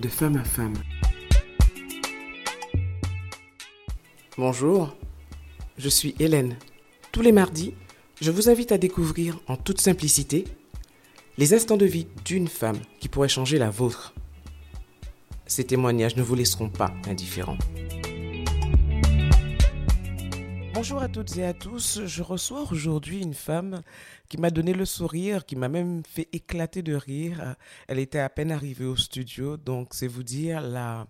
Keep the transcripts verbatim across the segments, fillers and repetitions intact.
de Femme à Femmes. Bonjour, je suis Hélène. Tous les mardis, je vous invite à découvrir en toute simplicité les instants de vie d'une femme qui pourrait changer la vôtre. Ces témoignages ne vous laisseront pas indifférents. Bonjour à toutes et à tous, je reçois aujourd'hui une femme qui m'a donné le sourire, qui m'a même fait éclater de rire. Elle était à peine arrivée au studio, donc c'est vous dire la,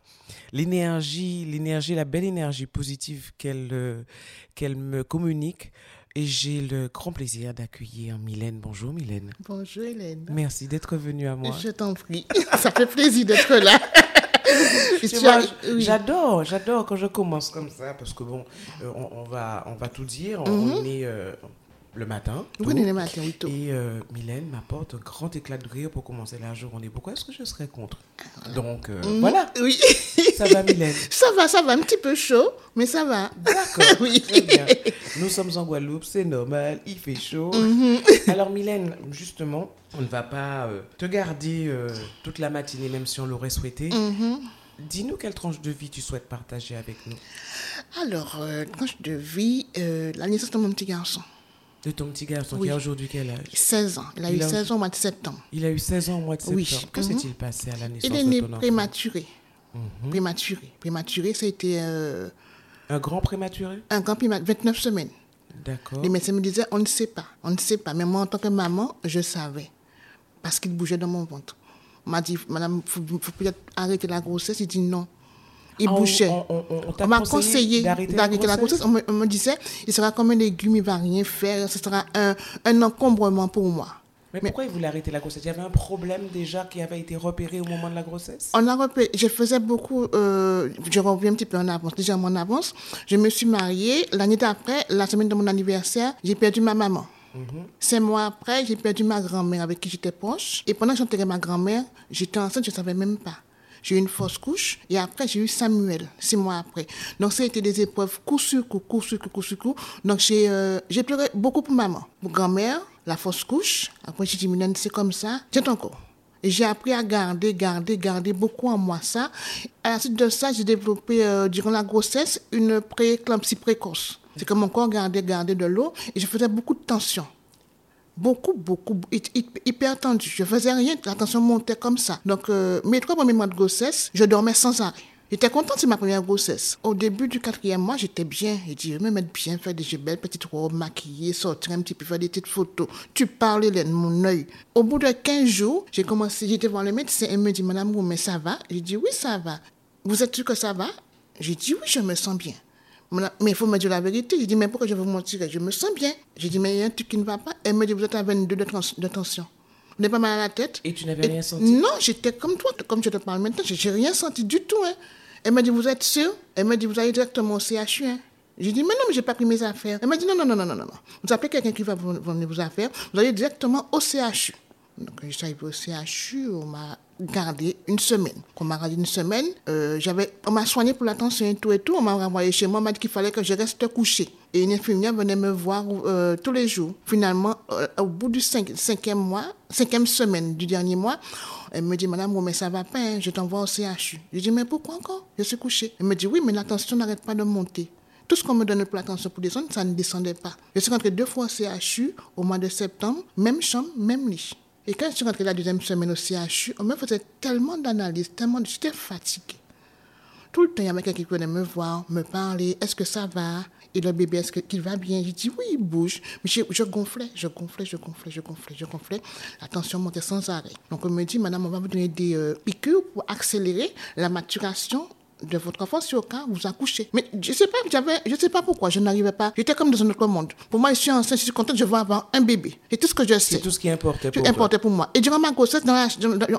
l'énergie, l'énergie, la belle énergie positive qu'elle, euh, qu'elle me communique. Et j'ai le grand plaisir d'accueillir Mylène. Bonjour Mylène. Bonjour Hélène. Merci d'être venue à moi. Je t'en prie, ça fait plaisir d'être là. Vois, oui. J'adore, j'adore quand je commence comme ça parce que bon, euh, on, on va, on va tout dire. On, mm-hmm. on est euh, le matin. Tôt, oui, le matin, oui, tôt. Et euh, Mylène m'apporte un grand éclat de rire pour commencer la journée. Pourquoi est-ce que je serais contre ? Donc euh, mm-hmm. voilà. Oui. Ça va, Mylène ? Ça va, ça va, un petit peu chaud, mais ça va. D'accord. Oui. Très bien. Nous sommes en Guadeloupe, c'est normal, il fait chaud. Mm-hmm. Alors Mylène, justement, on ne va pas euh, te garder euh, toute la matinée, même si on l'aurait souhaité. Mm-hmm. Dis-nous quelle tranche de vie tu souhaites partager avec nous. Alors, euh, tranche de vie, euh, la naissance de mon petit garçon. De ton petit garçon, oui. Qui a aujourd'hui quel âge ? seize ans. Il a Il eu a... seize ans au mois de septembre. Il a eu seize ans au mois de septembre. Oui. Que mm-hmm. s'est-il passé à la naissance de ton enfant ? Il est né prématuré. Mm-hmm. Prématuré. Prématuré, ça a été... Euh... Un grand prématuré ? Un grand prématuré, vingt-neuf semaines. D'accord. Les médecins me disaient, on ne sait pas, on ne sait pas. Mais moi, en tant que maman, je savais. Parce qu'il bougeait dans mon ventre. On m'a dit, madame, il faut, faut peut-être arrêter la grossesse. Il dit non. Il ah, bouchait. On, on, on, on m'a conseillé, conseillé d'arrêter, d'arrêter la grossesse. La grossesse. On, me, on me disait, il sera comme un légume, il ne va rien faire. Ce sera un, un encombrement pour moi. Mais, mais pourquoi il voulait arrêter la grossesse ? Il y avait un problème déjà qui avait été repéré au moment de la grossesse ? On a repéré. Je faisais beaucoup... Euh, je reviens un petit peu en avance. Déjà, en avance, je me suis mariée. L'année d'après, la semaine de mon anniversaire, j'ai perdu ma maman. Mm-hmm. Cinq mois après, j'ai perdu ma grand-mère avec qui j'étais proche. Et pendant que j'enterrais ma grand-mère, j'étais enceinte, je ne savais même pas. J'ai eu une fausse couche et après, j'ai eu Samuel, six mois après. Donc, ça a été des épreuves coup sur coup, coup sur coup, coup sur coup. Donc, j'ai, euh, j'ai pleuré beaucoup pour maman, pour grand-mère, la fausse couche. Après, j'ai dit, Mylène, c'est comme ça, tiens ton corps. Et j'ai appris à garder, garder, garder beaucoup en moi ça. À la suite de ça, j'ai développé, euh, durant la grossesse, une pré-éclampsie précoce. C'est que mon corps gardait, gardait de l'eau et je faisais beaucoup de tension. Beaucoup, beaucoup, hyper tendue. Je faisais rien, la tension montait comme ça. Donc, euh, mes trois premiers mois de grossesse, je dormais sans arrêt. J'étais contente de ma première grossesse. Au début du quatrième mois, j'étais bien. J'ai dit, je vais me mettre bien, faire des belles petites robes, maquiller, sortir un petit peu, faire des petites photos. Tu parles, Hélène, mon œil. Au bout de quinze jours, j'ai commencé, j'étais voir le médecin et il me dit, madame, mais ça va ? J'ai dit, oui, ça va. Vous êtes sûre que ça va ? J'ai dit, oui, je me sens bien. Mais il faut me dire la vérité. J'ai dit, mais pourquoi je vous mentirais ? Je me sens bien. J'ai dit, mais il y a un truc qui ne va pas. Elle me dit, vous êtes à vingt-deux de, trans- de tension. Vous n'avez pas mal à la tête. Et tu n'avais Et rien senti ? Non, j'étais comme toi, comme je te parle maintenant. Je n'ai rien senti du tout. Hein. Elle me dit, vous êtes sûre ? Elle me dit, vous allez directement au C H U. Hein. J'ai dit, mais non, mais je n'ai pas pris mes affaires. Elle m'a dit, non, non, non, non, non, non. Vous appelez quelqu'un qui va vous donner vos affaires. Vous allez directement au C H U. Donc, je suis arrivée au C H U, on m'a gardée une semaine. Quand on m'a gardée une semaine, euh, j'avais, on m'a soignée pour la tension et tout et tout. On m'a renvoyée chez moi, on m'a dit qu'il fallait que je reste couchée. Et une infirmière venait me voir euh, tous les jours. Finalement, euh, au bout du cinq, cinquième mois, cinquième semaine du dernier mois, elle me dit, madame, oh, mais ça va pas, hein, je t'envoie au C H U. Je dis, mais pourquoi encore ? Je suis couchée. Elle me dit, oui, mais la tension n'arrête pas de monter. Tout ce qu'on me donnait pour la tension pour descendre, ça ne descendait pas. Je suis rentrée deux fois au C H U au mois de septembre, même chambre, même lit. Et quand je suis rentrée la deuxième semaine au C H U, on me faisait tellement d'analyses, tellement de... j'étais fatiguée. Tout le temps, il y avait quelqu'un qui venait me voir, me parler, est-ce que ça va ? Et le bébé, est-ce qu'il va bien ? J'ai dit oui, il bouge. Mais je, je gonflais, je gonflais, je gonflais, je gonflais, je gonflais. La tension montait sans arrêt. Donc on me dit, madame, on va vous donner des euh, piqûres pour accélérer la maturation de votre enfant si au cas vous accouchez. Mais je ne sais, sais pas pourquoi, je n'arrivais pas. J'étais comme dans un autre monde. Pour moi, je suis enceinte, je suis contente, je veux avoir un bébé. C'est tout ce que je sais. C'est tout ce qui importait pour, importait pour moi. Et durant ma grossesse, dans la,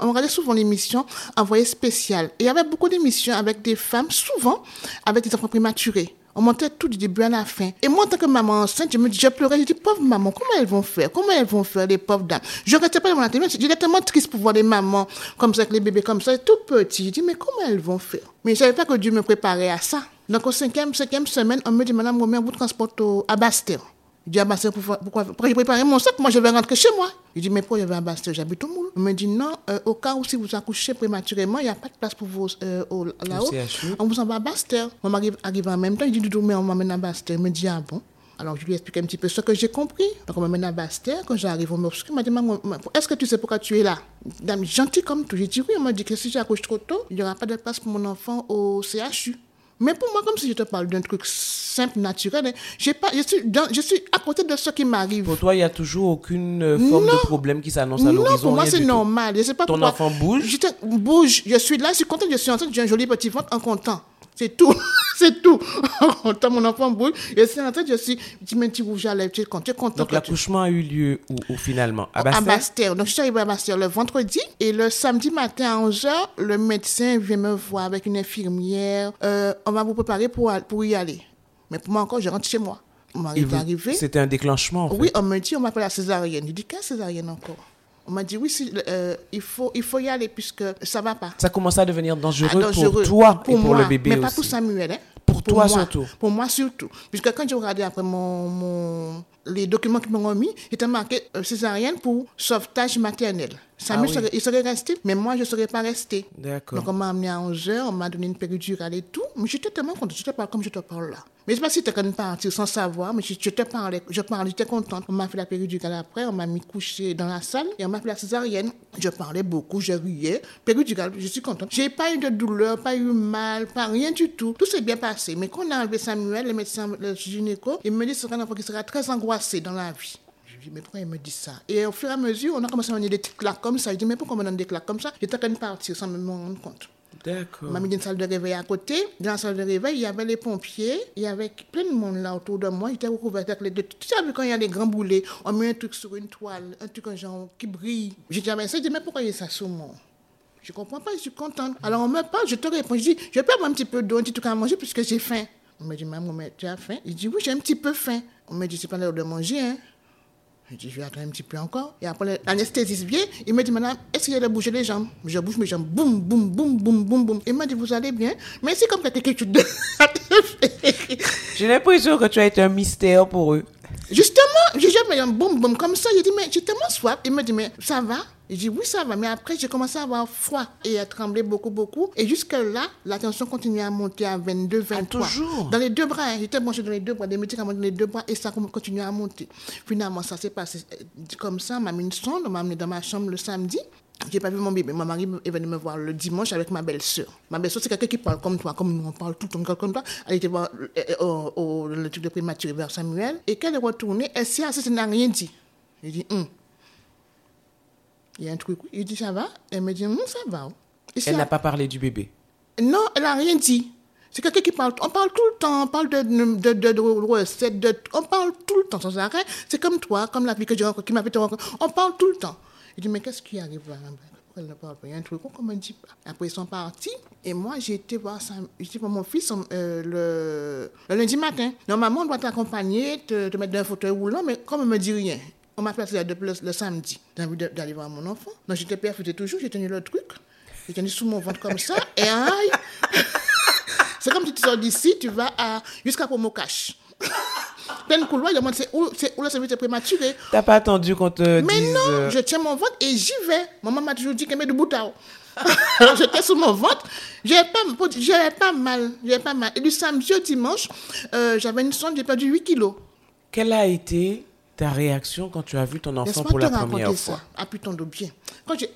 on regardait souvent l'émission Envoyée spéciale. Et il y avait beaucoup d'émissions avec des femmes, souvent avec des enfants prématurés. On montait tout du début à la fin. Et moi, en tant que maman enceinte, je me dis, je pleurais. Je dis, pauvre maman, comment elles vont faire ? Comment elles vont faire, les pauvres dames ? Je ne restais pas devant la télé. J'étais tellement triste pour voir les mamans comme ça, avec les bébés comme ça, tout petits. Je dis, mais comment elles vont faire ? Mais je ne savais pas que Dieu me préparait à ça. Donc, au cinquième, cinquième semaine, on me dit, madame, on vous transporte à Basse-Terre. Je dis, à Basse-Terre, pourquoi, pourquoi j'ai préparé mon sac ? Moi, je vais rentrer chez moi. Je dis, mais pourquoi je vais à Basse-Terre, j'habite au Moule. On me dit, non, euh, au cas où si vous accouchez prématurément, il n'y a pas de place pour vous euh, au, là-haut. On vous envoie à Basse-Terre. Mon mari arrive en même temps, il dit, Doudou, mais on m'emmène à Basse-Terre. Il me dit, ah bon. Alors, je lui explique un petit peu ce que j'ai compris. Donc, on m'emmène à Basse-Terre. Quand j'arrive, on m'obscure. Il m'a dit, est-ce que tu sais pourquoi tu es là? Dame, gentille comme tout. J'ai dit, oui. On m'a dit que si j'accouche trop tôt, il n'y aura pas de place pour mon enfant au C H U. Mais pour moi, comme si je te parle d'un truc simple, naturel, j'ai pas, je, suis dans, je suis à côté de ce qui m'arrive. Pour toi, il n'y a toujours aucune forme non. de problème qui s'annonce à l'horizon? Non, pour moi, c'est normal. Je sais pas. Ton pourquoi. Enfant bouge je, te, bouge. Je suis là, je suis contente, je suis enceinte, j'ai un joli petit ventre en comptant. C'est tout, c'est tout. En comptant, mon enfant bouge. Je suis enceinte, je suis un petit rouge à lèvres, tu es contente. Donc, l'accouchement tu... a eu lieu où, où finalement? À Basse-Terre. À Basse-Terre. Donc, je suis arrivée à Basse-Terre le vendredi et le samedi matin à onze heures, le médecin vient me voir avec une infirmière. Euh, On va vous préparer pour, pour y aller. Mais pour moi encore, je rentre chez moi. Mon mari est arrivé. C'était un déclenchement, en fait. Oui, on me dit, on m'appelle la césarienne. Je dis, qu'est-ce césarienne encore? On m'a dit, oui, si, euh, il, faut, il faut y aller puisque ça ne va pas. Ça commençait à devenir dangereux, ah, dangereux pour toi pour et moi, pour le bébé mais aussi. Mais pas pour Samuel, hein? Pour, pour toi moi, surtout. Pour moi surtout. Puisque quand j'ai regardé après mon, mon, les documents qu'ils m'ont remis, il était marqué euh, césarienne pour sauvetage maternel. Samuel, ah oui. serait, il serait resté, mais moi, je ne serais pas restée. D'accord. Donc, on m'a amené à onze heures, on m'a donné une péridurale et tout. Mais j'étais tellement contente, je te parle comme je te parle là. Mais je ne sais pas si tu étais partie sans savoir, mais je, je te parlais, je parlais, j'étais contente. On m'a fait la péridurale après, on m'a mis couchée dans la salle et on m'a fait la césarienne. Je parlais beaucoup, je riais. Péridurale, je suis contente. Je n'ai pas eu de douleur, pas eu mal, pas rien du tout. Tout s'est bien passé. Mais quand on a enlevé Samuel, le médecin, le gynéco, il me dit que c'est un enfant qui sera très angoissé dans la vie. Je dis, mais pourquoi il me dit ça? Et au fur et à mesure, on a commencé à me donner des petites claques comme ça. Je dis, mais pourquoi on me donne des claques comme ça? J'étais en train de partir sans me rendre compte. D'accord. On m'a mis dans une salle de réveil à côté. Dans la salle de réveil, il y avait les pompiers. Il y avait plein de monde là autour de moi. J'étais recouverte avec les deux. Tu sais, quand il y a des grands boulets, on met un truc sur une toile, un truc un genre qui brille. J'ai dit, mais ça, je dis, mais pourquoi il y a ça sur moi? Je ne comprends pas, je suis contente. Alors on me parle, je te réponds. Je dis, je vais perdre un petit peu d'eau, un petit truc à manger puisque j'ai faim. On me dit, maman, tu as faim? Je dis, oui, j'ai un petit peu faim. On me dit, c'est pas l'heure de manger, hein? Je dis, je vais attendre un petit peu encore. Et après, l'anesthésiste vient, il me dit, madame, essayez de bouger les jambes. Je bouge mes jambes, boum, boum, boum, boum, boum, boum. Il m'a dit, vous allez bien? Mais c'est comme quelqu'un qui te fait. J'ai l'impression que tu as été un mystère pour eux. Justement, j'ai jamais un boum, boum, comme ça. J'ai dit, mais j'ai tellement soif. Il me dit, mais ça va? Je dis, oui, ça va. Mais après, j'ai commencé à avoir froid et à trembler beaucoup, beaucoup. Et jusque-là, la tension continuait à monter à vingt-deux, vingt-trois. Ah, toujours? Dans les deux bras. Hein. J'étais branchée dans les deux bras. Des médicaments dans les deux bras. Et ça continuait à monter. Finalement, ça s'est passé comme ça. On m'a mis une sonde. On m'a amenée dans ma chambre le samedi. J'ai pas vu mon bébé. Mon mari est venu me voir le dimanche avec ma belle-sœur. Ma belle-sœur, c'est quelqu'un qui parle comme toi, comme nous, on parle tout le temps comme toi. Elle était voir au, au, au, le truc de prématuré vers Samuel. Et quand elle est retournée, elle s'est assise, elle n'a rien dit. J'ai dit, hum. Il y a un truc. Il dit, ça va? Elle me dit, hum, ça va. Et elle n'a pas parlé du bébé? Non, elle n'a rien dit. C'est quelqu'un qui parle. On parle tout le temps. On parle de, de, de, de recettes. De, on parle tout le temps sans arrêt. C'est comme toi, comme la fille que j'ai rencontrée, qui m'a fait te rencontrer. On parle tout le temps. Je dis, mais qu'est-ce qui arrive là? Pourquoi elle ne parle pas? Il y a un truc qu'on ne me dit pas. Après, ils sont partis. Et moi, j'ai été voir, ça, j'ai été voir mon fils euh, le, le lundi matin. Normalement, on doit t'accompagner, te, te mettre dans un fauteuil roulant, mais comme on ne me dit rien, on m'a placé le, le, le samedi. J'ai envie de, d'aller voir mon enfant. Donc, j'étais perfutée toujours. J'ai tenu le truc. J'ai tenu sous mon ventre comme ça. Et aïe! C'est comme si tu sors d'ici, tu vas à, jusqu'à Pomocache. Plein de couloir, je demande c'est où, c'est où le service est prématuré. T'as pas attendu qu'on te dise... Mais non, euh... je tiens mon ventre et j'y vais. Maman m'a toujours dit qu'elle met du bout à haut. Alors j'étais sous mon ventre, j'avais pas, j'avais pas mal, j'avais pas mal. Et du samedi au dimanche, euh, j'avais une sonde, j'ai perdu huit kilos. Quelle a été ta réaction quand tu as vu ton enfant Laisse-moi pour la première fois? Ça. Ah putain de bien. Quand j'ai...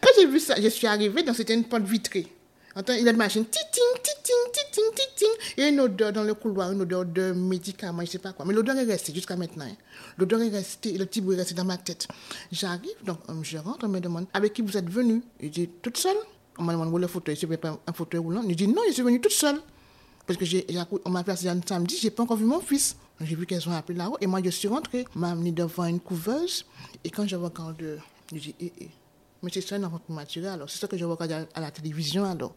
quand j'ai vu ça, je suis arrivée, donc c'était une porte vitrée. Attends, il y a une machine, titing, titing, titing, titing. Il y a une odeur dans le couloir, une odeur de médicaments, je ne sais pas quoi. Mais l'odeur est restée jusqu'à maintenant. Hein. L'odeur est restée, le petit bruit est resté dans ma tête. J'arrive, donc je rentre, on me demande, avec qui vous êtes venue? Je dis, toute seule. On m'a demandé, où le fauteuil? Je ne veux pas un fauteuil roulant. Je dis, non, je suis venue toute seule. Parce que j'ai, j'ai, on m'a placé un samedi, je n'ai pas encore vu mon fils. J'ai vu qu'elles ont appelé là-haut et moi, je suis rentrée. On m'a amenée devant une couveuse. Et quand je vois quand deux, je dis, eh, eh. Mais c'est ça, un enfant prématuré, alors. C'est ça que je regardais à la télévision, alors.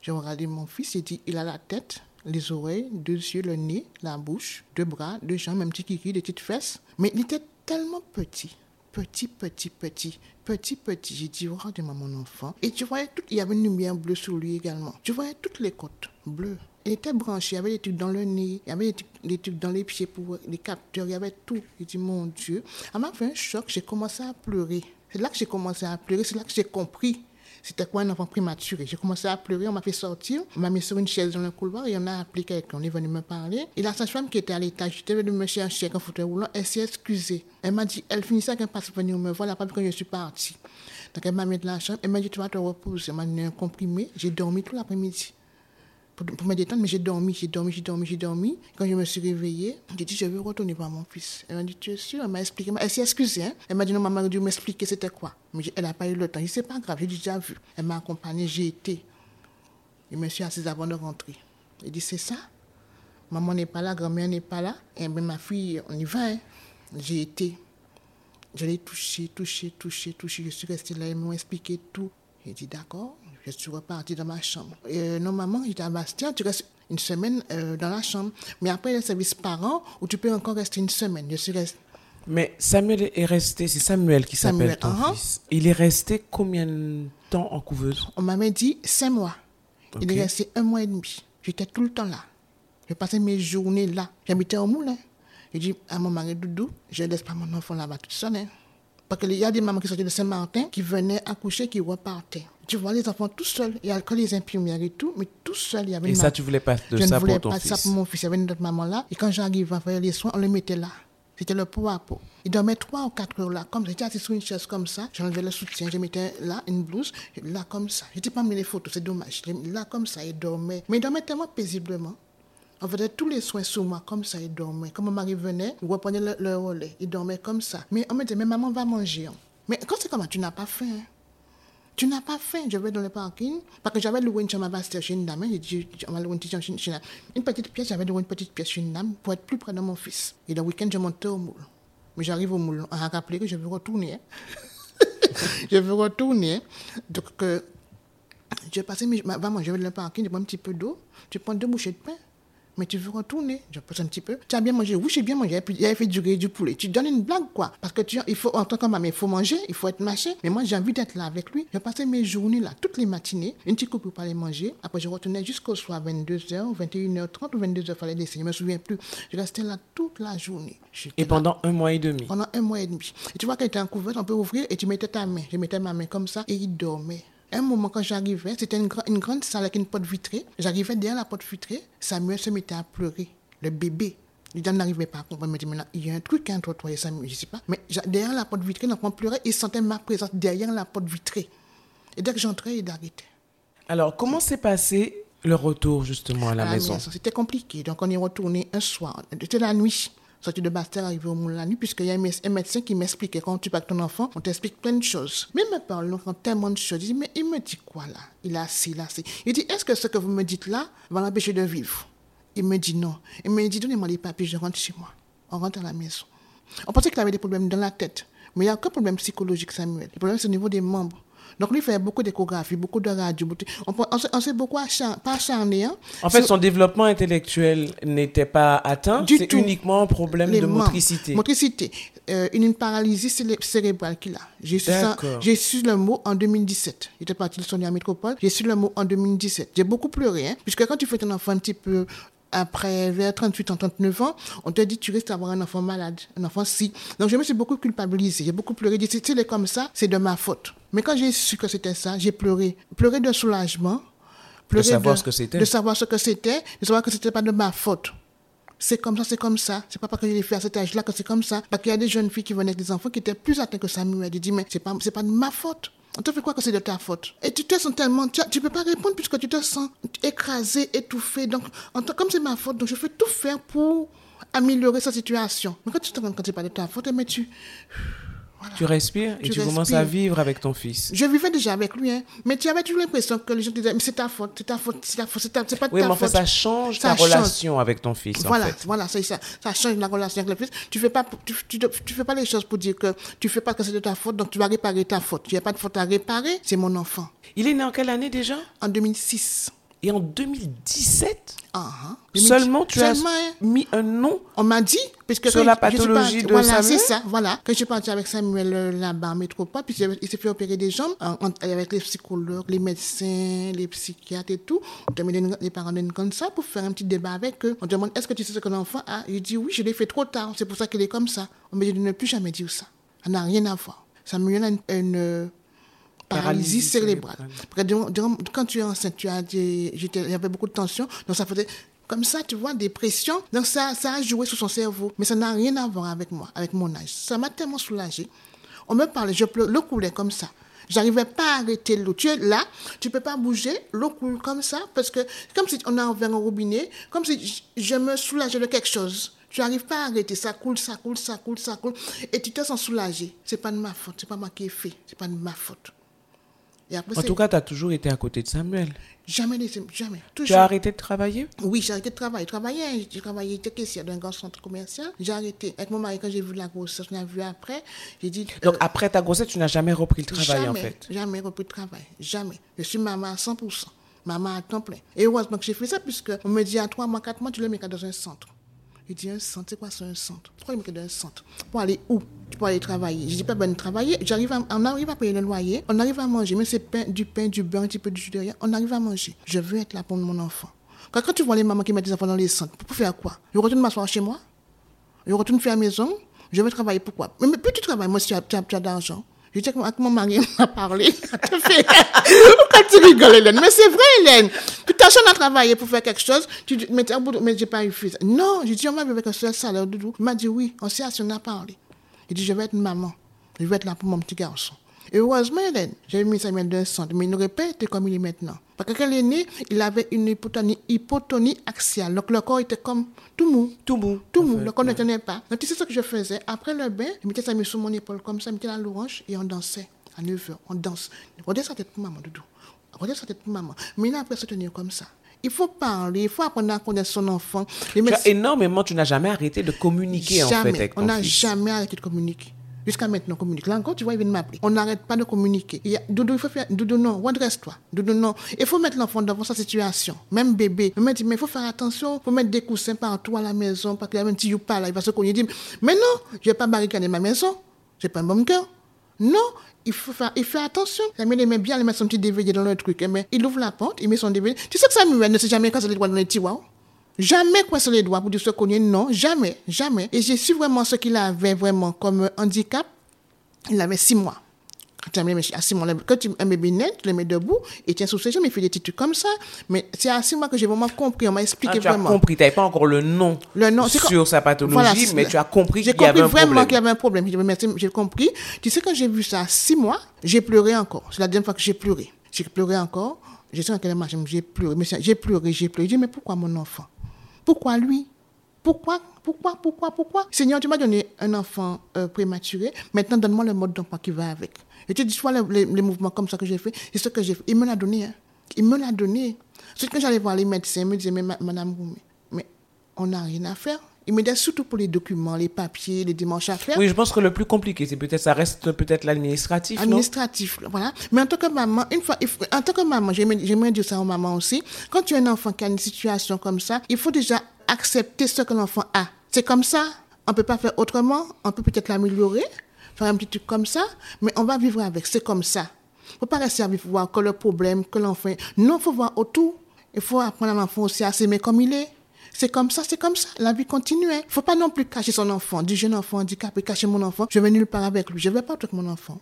Je regardais mon fils, il dit, il a la tête, les oreilles, deux yeux, le nez, la bouche, deux bras, deux jambes, un petit kiki, des petites fesses. Mais il était tellement petit, petit, petit, petit, petit, petit. J'ai dit, regardez-moi mon enfant. Et tu voyais, tout, il y avait une lumière bleue sur lui également. Tu voyais toutes les côtes bleues. Et Il était branché, il y avait des trucs dans le nez, il y avait des trucs dans les pieds pour les capteurs, il y avait tout. J'ai dit, mon Dieu. Elle m'a fait un choc, j'ai commencé à pleurer. C'est là que j'ai commencé à pleurer, c'est là que j'ai compris. C'était quoi un enfant prématuré. J'ai commencé à pleurer, on m'a fait sortir, on m'a mis sur une chaise dans le couloir et on a appelé quelqu'un. On est venu me parler. Et la sage-femme qui était à l'étage, j'étais venue me chercher avec un fauteuil roulant, elle s'est excusée. Elle m'a dit, elle finissait avec un passe venir me voir, elle n'a pas vu quand je suis partie. Donc elle m'a mis de la chambre, elle m'a dit, tu vas te reposer. Elle m'a donné un comprimé, j'ai dormi tout l'après-midi. Pour, pour me détendre, mais j'ai dormi, j'ai dormi, j'ai dormi, j'ai dormi. Quand je me suis réveillée, j'ai dit, je veux retourner voir mon fils. Elle m'a dit, tu es sûre? Elle m'a expliqué, elle s'est excusée. Hein? Elle m'a dit, non, maman, elle a dû m'expliquer c'était quoi. Mais elle n'a pas eu le temps. Je dis, c'est pas grave, j'ai déjà vu. Elle m'a accompagnée, j'ai été. Je me suis assise avant de rentrer. Elle dit, c'est ça? Maman n'est pas là, grand-mère n'est pas là. Et bien, ma fille, on y va. Hein? J'ai été. Je l'ai touchée, touchée, touchée, touchée. Je suis restée là, ils m'ont expliqué tout. J'ai dit, d'accord. Je suis repartie dans ma chambre. Euh, non, maman, j'étais à Basse-Terre, tu restes une semaine euh, dans la chambre. Mais après, il y a le service parent où tu peux encore rester une semaine. Je suis restée. Mais Samuel est resté, c'est Samuel qui Samuel, s'appelle ton uh-huh. fils. Il est resté combien de temps en couveuse? On m'avait dit cinq mois. Okay. Il est resté un mois et demi. J'étais tout le temps là. Je passais mes journées là. J'habitais au Moule. Hein. J'ai dit à mon mari, Doudou, je ne laisse pas mon enfant là-bas toute seule. Hein. Parce qu'il y a des mamans qui sortaient de Saint-Martin, qui venaient accoucher, qui repartaient. Tu vois les enfants tout seuls. Il y a que les infirmières et tout, mais tout seul, il y avait une maman. Et ça, tu ne voulais pas de ça pour ton fils? Je ne voulais pas de ça pour mon fils. Il y avait une autre maman là. Et quand j'arrivais à faire les soins, on le mettait là. C'était le pot à pot. Il dormait trois ou quatre heures là. Comme j'étais assise sur une chaise comme ça, j'enlevais le soutien. Je mettais là une blouse, là comme ça. Je n'ai pas mis les photos, c'est dommage. Là comme ça, il dormait. Mais il dormait tellement paisiblement. On faisait tous les soins sur moi, comme ça, il dormait. Quand mon mari venait, il reprenait le, le relais, il dormait comme ça. Mais on me disait, mais maman, va manger. Hein. Mais quand c'est comme ça, tu n'as pas faim. Hein. Tu n'as pas faim. Je vais dans le parking, parce que j'avais loué une chambre à Basse-Terre chez une dame. J'ai dit, on va louer une petite chambre chez une dame. Une petite pièce, j'avais loué une petite pièce chez une dame pour être plus près de mon fils. Et le week-end, je montais au Moule. Mais j'arrive au Moule, on a rappelé que je veux retourner. Hein. je veux retourner. Donc, euh, je passais, mais maman, je vais dans le parking, je prends un petit peu d'eau, je prends deux bouchées de pain. Mais tu veux retourner? Je pose un petit peu. Tu as bien mangé? Oui, j'ai bien mangé. Il avait fait du riz et du poulet. Tu donnes une blague, quoi. Parce que tu, il faut, en tant que maman, il faut manger, il faut être mâché. Mais moi, j'ai envie d'être là avec lui. Je passais mes journées là, toutes les matinées. Une petite coupe pour pas aller manger. Après, je retournais jusqu'au soir, vingt-deux heures, vingt et une heures trente ou vingt-deux heures, fallait laisser. Je me souviens plus. Je restais là toute la journée. J'étais et pendant là. un mois et demi? Pendant un mois et demi. Et tu vois, quand tu es en couveuse, on peut ouvrir et tu mettais ta main. Je mettais ma main comme ça et il dormait. Un moment, quand j'arrivais, c'était une, gra- une grande salle avec une porte vitrée. J'arrivais derrière la porte vitrée, Samuel se mettait à pleurer. Le bébé. Les dames n'arrivaient pas à comprendre. Me disaient, maintenant, il y a un truc entre toi et Samuel, je ne sais pas. Mais derrière la porte vitrée, donc on pleurait, il sentait ma présence derrière la porte vitrée. Et dès que j'entrais, il arrêtait. Alors, comment s'est passé le retour, justement, à la, à la maison? maison C'était compliqué. Donc, on est retourné un soir. C'était la nuit. Sorti de Basse-Terre, arrivé au Moule la nuit, puisqu'il y a un médecin qui m'expliquait, quand tu parles avec ton enfant, on t'explique plein de choses. Mais il me parle tellement de choses. Il me dit, mais il me dit quoi là? Il a ci, il a ci. Il dit, est-ce que ce que vous me dites là va l'empêcher de vivre? Il me dit non. Il me dit, donnez-moi les papiers, je rentre chez moi. On rentre à la maison. On pensait qu'il avait des problèmes dans la tête, mais il n'y a aucun problème psychologique, Samuel. Le problème, c'est au niveau des membres. Donc, lui, il fait beaucoup d'échographies, beaucoup de radio. On, on, on s'est beaucoup acharné, pas acharné. Hein. En fait, son développement intellectuel n'était pas atteint. Du C'est tout. Uniquement un problème les de membres. motricité. Motricité. Euh, une, une paralysie célé- cérébrale qu'il a. J'ai su, ça, j'ai su le mot en deux mille dix-sept. J'étais partie de Sonia à Métropole. J'ai su le mot en deux mille dix-sept. J'ai beaucoup pleuré. Hein, puisque quand tu fais ton enfant un petit peu... Après, vers trente-huit ans, trente-neuf ans, on te dit, tu risques d'avoir un enfant malade, un enfant si. Donc, je me suis beaucoup culpabilisée, j'ai beaucoup pleuré. J'ai dit, si c'est comme ça, c'est de ma faute. Mais quand j'ai su que c'était ça, j'ai pleuré. Pleuré de soulagement. Pleuré de savoir de, ce que c'était. De savoir ce que c'était, de savoir que c'était pas de ma faute. C'est comme ça, c'est comme ça. C'est pas parce que je l'ai fait à cet âge-là que c'est comme ça. Parce qu'il y a des jeunes filles qui venaient avec des enfants qui étaient plus atteints que Samuel. J'ai dit, mais c'est pas, c'est pas de ma faute. On te fait croire que c'est de ta faute. Et tu te sens tellement... Tu ne peux pas répondre puisque tu te sens écrasé, étouffé. Donc, en t- comme c'est ma faute, donc je fais tout faire pour améliorer sa situation. Mais quand tu te rends compte que ce n'est pas de ta faute, mais tu... Voilà. Tu respires et tu, tu commences à vivre avec ton fils. Je vivais déjà avec lui, hein. Mais tu avais toujours l'impression que les gens disaient, mais c'est ta faute, c'est ta faute, c'est ta faute, c'est, ta, c'est pas de oui, ta faute. Oui, mais en fait, ça change ta ça relation change. Avec ton fils, voilà, en fait. Voilà, c'est ça. Ça change la relation avec le fils. Tu fais pas, tu, tu, tu fais pas les choses pour dire que tu fais pas que c'est de ta faute, donc tu vas réparer ta faute. Il n'y a pas de faute à réparer, c'est mon enfant. Il est né en quelle année déjà? En deux mille six. Et en deux mille dix-sept, uh-huh. seulement tu seulement, as mis un nom. On m'a dit, parce que sur la pathologie partie, de voilà, Samuel. Voilà, c'est ça, voilà. Que je suis partie avec Samuel là-bas en métropole, puis il s'est fait opérer des jambes en, en, avec les psychologues, les médecins, les psychiatres et tout. On te met les, les parents d'une comme ça pour faire un petit débat avec eux. On te demande, est-ce que tu sais ce que l'enfant a? Il dit, oui, je l'ai fait trop tard, c'est pour ça qu'il est comme ça. On me dit, ne plus jamais dire ça. Ça n'a rien à voir. Samuel a une... une Paralysie cérébrale. cérébrale. Quand tu es enceinte, tu as des, j'avais beaucoup de tension, donc ça faisait comme ça, tu vois, des pressions. Donc ça, ça a joué sur son cerveau, mais ça n'a rien à voir avec moi, avec mon âge. Ça m'a tellement soulagée. On me parlait, je pleurais, l'eau coulait comme ça. J'arrivais pas à arrêter l'eau. Tu es là, tu peux pas bouger, l'eau coule comme ça, parce que comme si on a ouvert un robinet, comme si je me soulageais de quelque chose. Tu n'arrives pas à arrêter, ça coule, ça coule, ça coule, ça coule, et tu te sens soulagée. C'est pas de ma faute, c'est pas moi qui ai fait, c'est pas de ma faute. Après, en c'est... tout cas, tu as toujours été à côté de Samuel. Jamais, jamais. Toujours. Tu as arrêté de travailler? Oui, j'ai arrêté de travailler. Je travaillais, je travaillais, j'étais caissière dans un grand centre commercial. J'ai arrêté. Avec mon mari, quand j'ai vu la grossesse, je l'ai vu après. J'ai dit, Donc, euh, après ta grossesse, tu n'as jamais repris le travail, jamais, en fait? Jamais, jamais repris le travail. Jamais. Je suis maman à cent pour cent. Maman à temps plein. Et heureusement que j'ai fait ça, puisque on me dit à trois mois, quatre mois, tu le mets dans un centre. Je dis, un centre, c'est quoi c'est un centre? Pourquoi il me crée un centre? Pour aller où? Pour aller travailler. Je dis pas ben travailler. J'arrive à, on arrive à payer le loyer, on arrive à manger, mais c'est pain, du pain, du beurre, un petit peu de jus derrière. On arrive à manger. Je veux être là pour mon enfant. Quand, quand tu vois les mamans qui mettent des enfants dans les centres, pour faire quoi? Je retourne m'asseoir chez moi, je retourne faire la maison, je veux travailler. Pourquoi? Mais, mais plus tu travailles, moi, si tu as, tu as, tu as d'argent. Je dis à mon mari, on m'a parlé. Pourquoi tu rigoles, Hélène? Mais c'est vrai, Hélène. Tu t'acharnes à travailler pour faire quelque chose. Tu dis, mais, mais j'ai pas eu fils. Non, je dis, on m'a vu avec un seul salaire, doudou. Il m'a dit, oui, on s'est assis, on a parlé. Il dit, je vais être maman. Je vais être là pour mon petit garçon. Et heureusement, Hélène, j'ai mis Samuel dans un centre, mais il n'aurait pas été comme il est maintenant. Parce que quand il est né, il avait une hypotonie, hypotonie axiale. Donc le corps était comme tout mou. Tout mou. Tout mou. Le corps ne tenait pas. Donc tu sais ce que je faisais? Après le bain, je mettais Samuel sur mon épaule comme ça, je mettais la louange et on dansait à neuf heures. On danse. Regarde sa tête pour maman, doudou. Regarde sa tête pour maman. Mais il a appris à se tenir comme ça. Il faut parler, il faut apprendre à connaître son enfant. Les médecins... Tu as énormément, tu n'as jamais arrêté de communiquer jamais. En fait avec ton on n'a jamais arrêté de communiquer. Jusqu'à maintenant, on communique. Là encore, tu vois, il vient de m'appeler. On n'arrête pas de communiquer. Il y a, Doudou, il faut faire... Doudou, non, redresse-toi. Doudou, non. Il faut mettre l'enfant devant sa situation. Même bébé. Il me dit, mais il faut faire attention. Il faut mettre des coussins partout à la maison. Parce qu'il y a un petit youpa là. Il va se cogner. Il dit, mais non, je ne vais pas barricader ma maison. Je n'ai pas un bon cœur. Non, il faut faire, il fait attention. Samuel aimait bien, il met son petit D V D dans le truc. Mais il ouvre la porte, il met son D V D. Tu sais que Samuel ne sait jamais quoi sur les doigts dans les tiroirs. Jamais quoi sur les doigts pour dire se cogner. Non, jamais, jamais. Et j'ai su vraiment ce qu'il avait vraiment comme handicap. Il avait six mois. Quand tu as un bébé net, tu le mets debout, il tient sous ses jambes, il fait des petits trucs comme ça. Mais c'est à six mois que j'ai vraiment compris, on m'a expliqué ah, tu vraiment. Tu as compris, tu n'avais pas encore le nom, le nom sur quand... sa pathologie, voilà, mais tu as compris j'ai qu'il y avait un problème. J'ai compris vraiment qu'il y avait un problème, j'ai compris. Tu sais, quand j'ai vu ça à six mois, j'ai pleuré encore. C'est la dernière fois que j'ai pleuré. J'ai pleuré encore, je sais en quelle marche, j'ai pleuré, mais j'ai pleuré, j'ai pleuré. J'ai dit, mais pourquoi mon enfant? Pourquoi lui? Pourquoi, pourquoi, pourquoi, pourquoi? Seigneur, tu m'as donné un enfant euh, prématuré, maintenant donne-moi le mode d'emploi qui va avec. Et tu dis, tu vois les, les mouvements comme ça que j'ai fait, c'est ce que j'ai fait. Il me l'a donné, hein. Il me l'a donné. C'est quand j'allais voir les médecins, ils me disaient, mais madame Roumé, mais on n'a rien à faire. Ils m'aidaient surtout pour les documents, les papiers, les démarches à faire. Oui, je pense que le plus compliqué, c'est peut-être, ça reste peut-être l'administratif, non? Administratif, voilà. Mais en tant que maman, une fois, en tant que maman, j'aimerais dire ça aux mamans aussi, quand tu as un enfant qui a une situation comme ça, il faut déjà accepter ce que l'enfant a. C'est comme ça. On ne peut pas faire autrement. On peut peut-être l'améliorer, faire un petit truc comme ça, mais on va vivre avec. C'est comme ça. Il ne faut pas rester à vivre, voir que le problème, que l'enfant... Non, il faut voir autour. Il faut apprendre à l'enfant aussi à s'aimer comme il est. C'est comme ça, c'est comme ça. La vie continue. Il ne faut pas non plus cacher son enfant, du jeune enfant handicapé, cacher mon enfant. Je vais nulle part avec lui. Je vais partout avec mon enfant.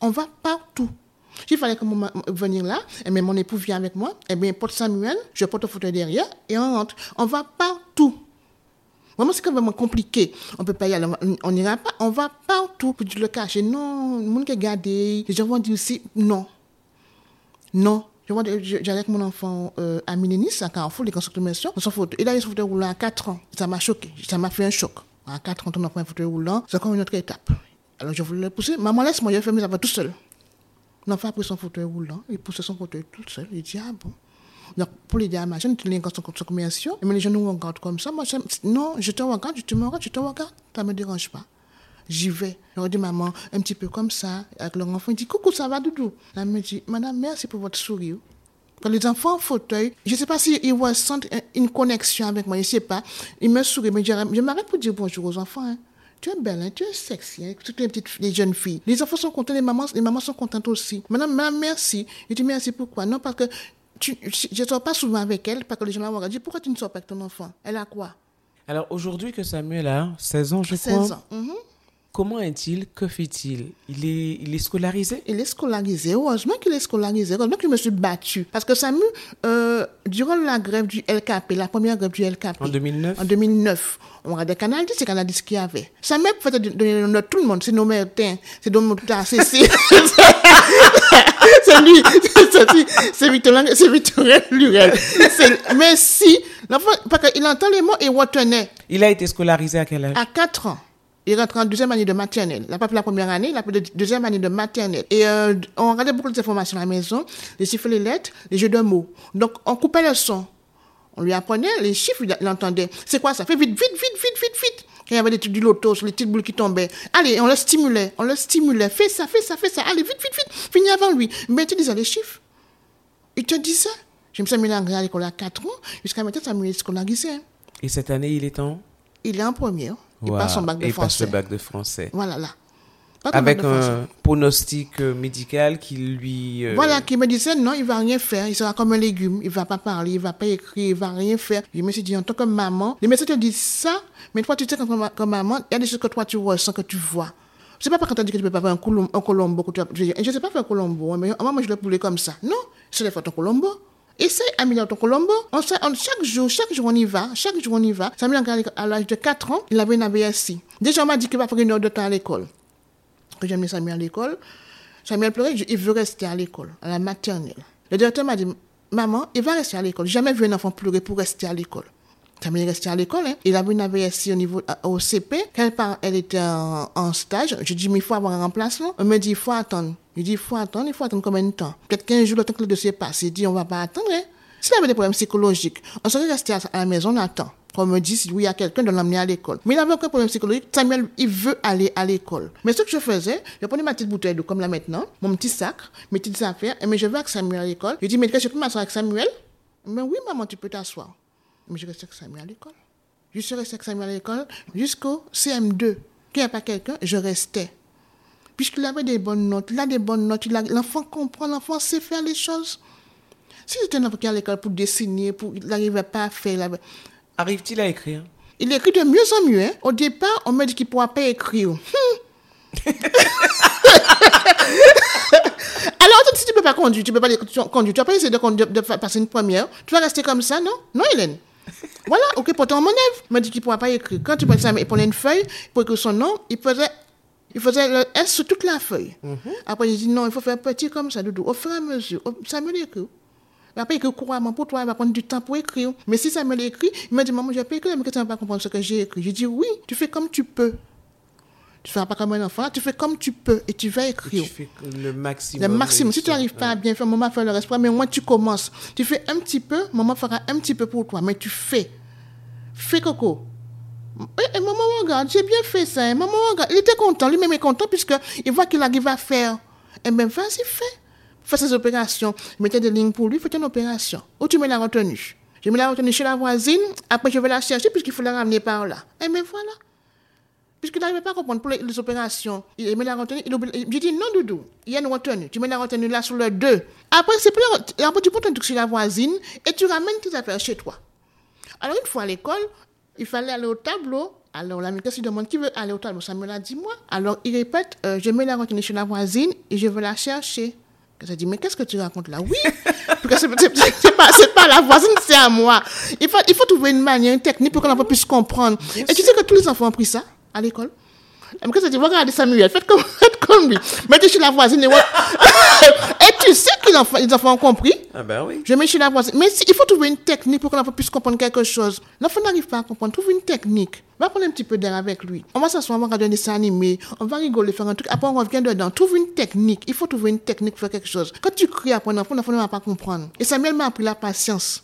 On va partout. Il fallait que mon venir là, et bien mon époux vient avec moi, et bien porte Samuel, je porte le fauteuil derrière, et on rentre. On va partout. Vraiment, c'est quand même compliqué. On peut pas y aller, on n'ira pas, on va partout. Pour le cacher, non, le monde qui est gardé. Les gens vont dire aussi, non. Non. J'allais avec mon enfant euh, à Milénis, à Carrefour, les constructions, on s'en fout. Il a eu son fauteuil roulant à quatre ans. Ça m'a choqué, ça m'a fait un choc. À quatre ans, on a pris un fauteuil roulant, c'est encore une autre étape. Alors je voulais le pousser. Maman, laisse-moi, je vais faire mes affaires tout seul. L'enfant a pris son fauteuil roulant, il poussait son fauteuil tout seul. Il dit, ah bon. Donc, pour l'aider à marcher, tu l'as encore son commerciaux. Mais les gens nous regardent comme ça. Moi, non, je te regarde, je te regarde, je te regarde. Ça ne me dérange pas. J'y vais. Je redis, maman, un petit peu comme ça, avec leur enfant. Il dit, coucou, ça va, doudou. Elle me dit, madame, merci pour votre sourire. les enfants en fauteuil, je ne sais pas s'ils si ressentent une connexion avec moi, je ne sais pas. Ils me sourient, mais je m'arrête pour dire bonjour aux enfants. Hein. Tu es belle, hein, tu es sexy, hein, toutes les petites les jeunes filles. Les enfants sont contents, les mamans, les mamans sont contentes aussi. Madame, madame, merci. Je dis merci, pourquoi? Non, parce que tu, je ne sors pas souvent avec elle, parce que les gens m'ont dit, pourquoi tu ne sors pas avec ton enfant? Elle a quoi? Alors aujourd'hui que Samuel a seize ans, je crois. seize ans, mm-hmm. Comment est-il? Que fait-il? Il est, il est scolarisé? Il est scolarisé. Heureusement qu'il est scolarisé. Heureusement que je me suis battue. Parce que Samuel, euh, durant la grève du L K P, la première grève du L K P. En deux mille neuf? En deux mille neuf. On a des canal dix, c'est canal dix qu'il y avait. Samuel pouvait donner le nom de tout le monde. C'est nommé Martin, c'est nommé Martin, c'est c'est... c'est lui, c'est lui, c'est Victorien, c'est Victorien Lurel. Mais si, l'enfant, parce qu'il entend les mots et retenait. Il a été scolarisé à quel âge? À quatre ans. Il rentre en deuxième année de maternelle. Il n'a pas fait la première année, il a fait la deuxième année de maternelle. Et euh, on regardait beaucoup d'informations à la maison, les chiffres, les lettres, les jeux de mots. Donc, on coupait le son. On lui apprenait les chiffres, il entendait. C'est quoi ça? Fait vite, vite, vite, vite, vite, vite. Quand il y avait des trucs du loto, sur les petites boules qui tombaient. Allez, on le stimulait, on le stimulait. Fais ça, fais ça, fais ça. Allez, vite, vite, vite. Finis avant lui. Mais tu disais les chiffres. Il te dit ça. Je me suis mis à l'école à quatre ans. Jusqu'à maintenant, ça me scolarisé. Et cette année, il est en? Il est en première. Il wow. passe son bac de et français. Il passe le bac de français. Voilà, là. Bac Avec un français. Pronostic médical qui lui... Euh... Voilà, qui me disait, non, il ne va rien faire. Il sera comme un légume. Il ne va pas parler, il ne va pas écrire, il ne va rien faire. Je me suis dit, en tant que maman, les médecins te disent ça, mais toi, tu sais, comme maman, il y a des choses que toi, tu ressens, que tu vois. Je ne sais pas pourquoi tu as dit que tu ne peux pas faire un, coulom- un colombo. Que tu as... Je ne sais pas faire un colombo, mais moi, je le poulet comme ça. Non, je vais faire ton colombo. Essaye à Mylène R. Colombo. On, on, chaque jour, chaque jour on y va, chaque jour on y va. Ça me regarde à l'âge de quatre ans, il avait une A B S I. Déjà on m'a dit qu'il va faire une heure de temps à l'école. Que j'aimais Samuel à l'école. Samuel pleurait, il veut rester à l'école, à la maternelle. Le directeur m'a dit, maman, il va rester à l'école. J'ai jamais vu un enfant pleurer pour rester à l'école. Samuel est resté à l'école. Hein. Il avait une A V S au niveau au C P. Quand elle était en, en stage, je dis, mais il faut avoir un remplacement. On me dit, il faut attendre. Je dis, il faut attendre. Il faut attendre combien de temps? Peut-être quinze jours, le temps que le dossier passe. Il dit, on ne va pas attendre. Hein. S'il avait des problèmes psychologiques, on serait resté à, à la maison, on attend. Qu'on me dise, oui, il y a quelqu'un de l'emmener à l'école. Mais il n'avait aucun problème psychologique. Samuel, il veut aller à l'école. Mais ce que je faisais, je prenais ma petite bouteille d'eau, comme là maintenant, mon petit sac, mes petites affaires, et mais je vais avec Samuel à l'école. Je dis, mais je peux m'asseoir avec Samuel? Mais oui, maman, tu peux t'asseoir. Mais je restais avec Samuel à l'école. Je suis restée avec Samuel à l'école jusqu'au C M deux. Qu'il n'y a pas quelqu'un, je restais. Puisqu'il avait des bonnes notes, il a des bonnes notes, il a... l'enfant comprend, l'enfant sait faire les choses. Si j'étais un enfant qui allait à l'école pour dessiner, pour... il n'arrivait pas à faire. Il avait... Arrive-t-il à écrire? Il écrit de mieux en mieux. Hein. Au départ, on m'a dit qu'il ne pourra pas écrire. Hum. Alors, si tu ne peux pas conduire, tu ne peux pas conduire, tu n'as pas essayé de, conduire, de passer une première, tu vas rester comme ça, non? Non, Hélène. Voilà, ok, pourtant mon élève m'a dit qu'il ne pourra pas écrire. Quand tu prenais une feuille, pour écrire son nom, il faisait, il faisait le S sur toute la feuille. Mm-hmm. Après, il dit non, il faut faire petit comme ça, doudou. Au fur et à mesure, Samuel écrit. Il va pas écrire couramment pour toi, il va prendre du temps pour écrire. Mais si Samuel écrit, il m'a dit maman, je vais pas écrire, mais que tu ne vas pas comprendre ce que j'ai écrit. Je dis oui, tu fais comme tu peux. Tu ne feras pas comme un enfant, tu fais comme tu peux et tu vas écrire. Et tu fais le maximum. Le maximum. Si tu n'arrives pas ouais. à bien faire, maman fait le reste, mais au moins tu commences. Tu fais un petit peu, maman fera un petit peu pour toi, mais tu fais. Fais coco. Et, et maman regarde, j'ai bien fait ça. Et maman regarde, il était content, lui-même est content puisqu'il voit qu'il arrive à faire. Et bien vas-y, fais. Fais ses opérations. Je mettais des lignes pour lui, fais une opération. Ou tu mets la retenue. Je mets la retenue chez la voisine, après je vais la chercher puisqu'il faut la ramener par là. Et bien voilà. Puisqu'il n'arrivait pas à comprendre pour les, les opérations. Il met la retenue, il oublie. J'ai dit non, doudou, il y a une retenue. Tu mets la retenue là sur le deux. Après, c'est la, après tu prends ton truc chez la voisine et tu ramènes tes affaires chez toi. Alors, une fois à l'école, il fallait aller au tableau. Alors, la maîtresse lui demande qui veut aller au tableau. Ça me l'a dit moi. Alors, il répète euh, je mets la retenue chez la voisine et je veux la chercher. J'ai dit mais qu'est-ce que tu racontes là? Oui Parce que c'est, c'est, c'est, pas, c'est pas à la voisine, c'est à moi. Il faut, il faut trouver une manière, une technique pour que l'enfant puisse comprendre. Bien et tu sûr. Sais que tous les enfants ont pris ça à l'école. La maîtresse a dit, regardez Samuel, faites comme, faites comme lui. Mettez chez la voisine. Et, et tu sais que les enfants, les enfants ont compris. Ah ben oui. Je mets chez la voisine. Mais si, il faut trouver une technique pour que l'enfant puisse comprendre quelque chose. L'enfant n'arrive pas à comprendre. Trouve une technique. Va prendre un petit peu d'air avec lui. On va s'asseoir, on va regarder un dessin animé. On va rigoler, faire un truc. Après, on revient dedans. Trouve une technique. Il faut trouver une technique pour faire quelque chose. Quand tu cries après un enfant, l'enfant ne va pas comprendre. Et Samuel m'a appris la patience.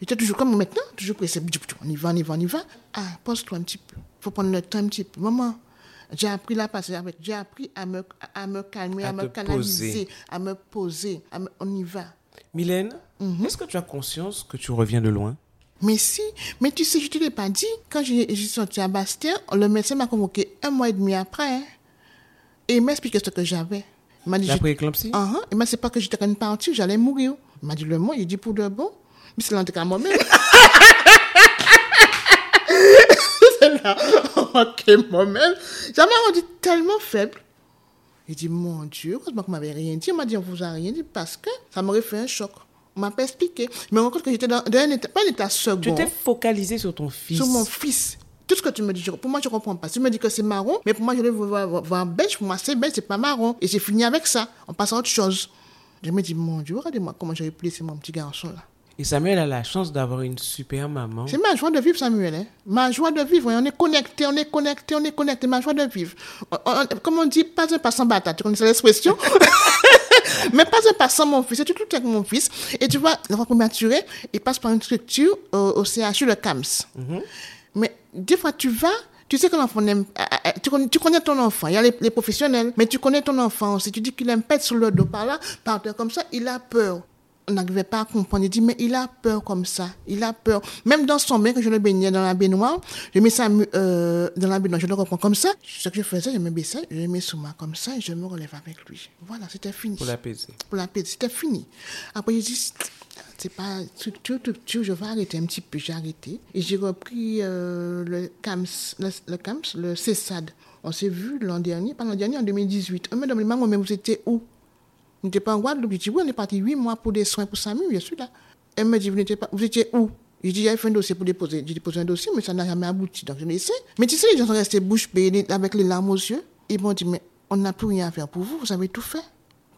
J'étais toujours comme maintenant. Toujours pressé. On y va, on y va, on y va. Ah, pose-toi un petit peu. Il faut prendre le temps un petit peu. Maman, j'ai appris la passer avec. J'ai appris à me, à me calmer, à, à me canaliser, poser. à me poser. À me, on y va. Mylène, mm-hmm. est-ce que tu as conscience que tu reviens de loin? Mais si, mais tu sais, je ne te l'ai pas dit. Quand je, je suis sortie à Basse-Terre, le médecin m'a convoqué un mois et demi après. Hein, et il m'a expliqué ce que j'avais. Il m'a dit, la pré-éclampsie? Uh-huh. Il m'a dit, c'est pas que j'étais qu'une partie, j'allais mourir. Il m'a dit le mot, il dit pour de bon. Mais c'est l'handicap moi-même. C'est là, ok, moi-même. Ça m'a rendu tellement faible. Il dit, mon Dieu, heureusement qu'on ne m'avait rien dit. On m'a dit, on ne vous a rien dit parce que ça m'aurait fait un choc. On ne m'a pas expliqué. Je me rends compte que j'étais dans, dans un état, pas un état second. Tu t'es focalisé sur ton fils. Sur mon fils. Tout ce que tu me dis, pour moi, je ne comprends pas. Tu me dis que c'est marron, mais pour moi, je vais voir beige. Pour moi, c'est beige, ce n'est pas marron. Et j'ai fini avec ça, en passant à autre chose. Je me dis, mon Dieu, regardez-moi comment j'avais blessé mon petit garçon là. Et Samuel a la chance d'avoir une super maman. C'est ma joie de vivre, Samuel. Hein? Ma joie de vivre. On est connecté, on est connecté, on est connecté. Ma joie de vivre. On, on, comme on dit, pas un pas sans patate. Tu connais l'expression? Mais pas un pas sans mon fils. C'est tout avec mon fils. Et tu vois, l'enfant prématuré, il passe par une structure euh, au C H U, le C A M S. Mm-hmm. Mais des fois, tu vas... Tu sais que l'enfant aime, tu connais, tu connais ton enfant, il y a les, les professionnels, mais tu connais ton enfant aussi, tu dis qu'il aime pète sur le dos par là, par terre comme ça, il a peur. On n'arrivait pas à comprendre, il dit, mais il a peur comme ça, il a peur. Même dans son bain, quand je le baignais dans la baignoire, je mets ça euh, dans la baignoire, je le reprends comme ça. Ce que je faisais, je me baissais, je le mets sous moi comme ça et je me relève avec lui. Voilà, c'était fini. Pour l'apaiser. Pour l'apaiser, c'était fini. Après, je dis... C'est pas structure, structure, je vais arrêter un petit peu, j'ai arrêté. Et j'ai repris euh, le C A M S, le, le C A M S, le CESSAD. On s'est vu l'an dernier, pas l'an dernier, en deux mille dix-huit. On m'a demandé, maman, mais vous étiez où? Vous n'étiez pas en Guadeloupe? J'ai dit, oui, on est parti huit mois pour des soins pour Samuel, je suis là. Elle m'a dit, vous n'étiez pas, vous étiez où? J'ai dit, j'avais fait un dossier pour déposer. J'ai déposé un dossier, mais ça n'a jamais abouti, donc je l'ai laissé. Mais tu sais, les gens sont restés bouche bée, avec les larmes aux yeux. Ils m'ont dit, mais on n'a plus rien à faire pour vous, vous avez tout fait.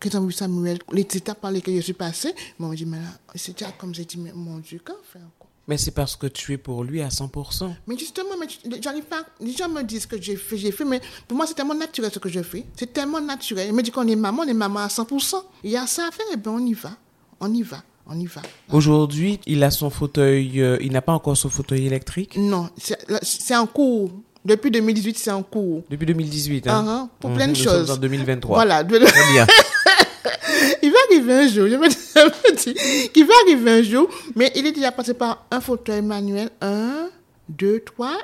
Quand j'ai vu Samuel, les étapes par lesquelles je suis passée, ils m'ont dit, mais là, c'est déjà comme j'ai dit, mais mon Dieu, qu'en faire quoi? Mais c'est parce que tu es pour lui à cent pour cent. Mais justement, mais j'arrive pas, les gens me disent que j'ai fait, j'ai fait, mais pour moi, c'est tellement naturel ce que je fais. C'est tellement naturel. Ils me disent qu'on est maman, on est maman à cent pour cent. Il y a ça à faire, et bien on y va, on y va. On y va. Aujourd'hui, il a son fauteuil, euh, il n'a pas encore son fauteuil électrique? Non, c'est, c'est en cours. Depuis deux mille dix-huit, c'est en cours. Depuis deux mille dix-huit, hein? Uh-huh, pour mmh, plein de choses. Nous sommes en deux mille vingt-trois. Voilà. Très bien. Il va arriver un jour, je me dis, qu'il va arriver un jour, mais il est déjà passé par un fauteuil manuel, un, deux, trois,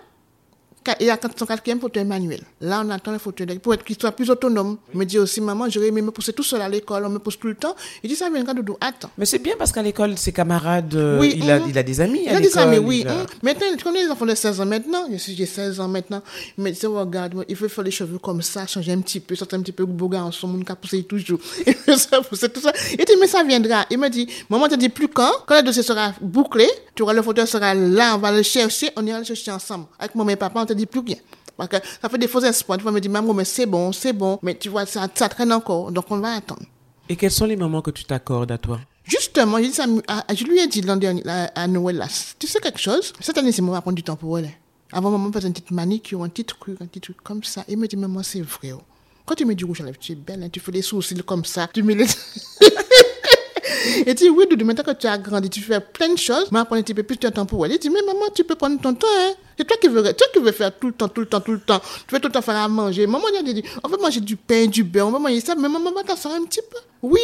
quatre, il y a son quatrième fauteuil manuel. Là, on attend le fauteuil pour être, qu'il soit plus autonome. Il me dit aussi, maman, j'aurais aimé me pousser tout seul à l'école, on me pousse tout le temps. Il dit, ça vient quand doudou, attends. Mais c'est bien parce qu'à l'école, ses camarades, euh, oui, il, hum, a, il a des amis. Il a des amis, oui. A... Hum. Maintenant, tu connais les enfants de seize ans maintenant, je suis, j'ai seize ans maintenant, mais tu sais, regarde, il faut faire les cheveux comme ça, changer un petit peu, sortir un petit peu, beau garçon, mon cas pousser toujours. Il pousser tout ça. Et tu mais ça viendra. Il me dit, maman, tu dis plus quand, quand le dossier sera bouclé, tu auras le fauteuil sera là, on va le chercher, on ira le chercher ensemble. Avec maman et papa, on te dit plus rien. Parce que ça fait des faux espoirs. Tu vas me dire, maman, mais c'est bon, c'est bon. Mais tu vois, ça, ça traîne encore. Donc, on va attendre. Et quels sont les moments que tu t'accordes à toi? Justement, je, dis ça, je lui ai dit l'an dernier, à Noël, là, tu sais quelque chose? Cette année, c'est moi qui vais prendre du temps pour elle. Avant, maman faisait une petite manicure, un petit truc, un petit truc comme ça. Il me dit, maman, c'est vrai. Oh. Quand tu mets du rouge à lèvres, tu es belle, hein, tu fais des sourcils comme ça, tu mets les... Et tu dis, oui, Doudou, maintenant que tu as grandi, tu fais plein de choses. Maman prend un petit peu plus de temps pour elle. Elle dit, mais maman, tu peux prendre ton temps, hein. C'est toi qui veux, toi qui veux faire tout le temps, tout le temps, tout le temps. Tu veux tout le temps faire à manger. Maman, elle dit, on veut manger du pain, du beurre, on veut manger ça. Mais maman, va t'en sortir un petit peu. Oui.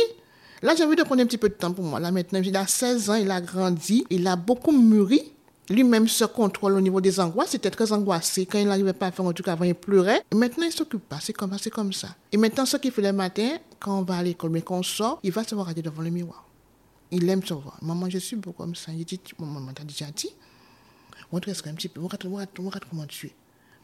Là, j'ai envie de prendre un petit peu de temps pour moi. Là, maintenant, il a seize ans, il a grandi, il a beaucoup mûri. Lui-même se contrôle au niveau des angoisses. C'était très angoissé. Quand il n'arrivait pas à faire, en tout cas, avant, il pleurait. Et maintenant, il ne s'occupe pas. C'est comme ça, c'est comme ça. Et maintenant, ce qu'il fait le matin, quand on va à l'école, mais quand on sort, il va se regarder devant le miroir. Il aime se voir. Maman, je suis beau comme ça. Il dit, maman, t'as déjà dit? On te reste un petit peu. On regarde comment tu es.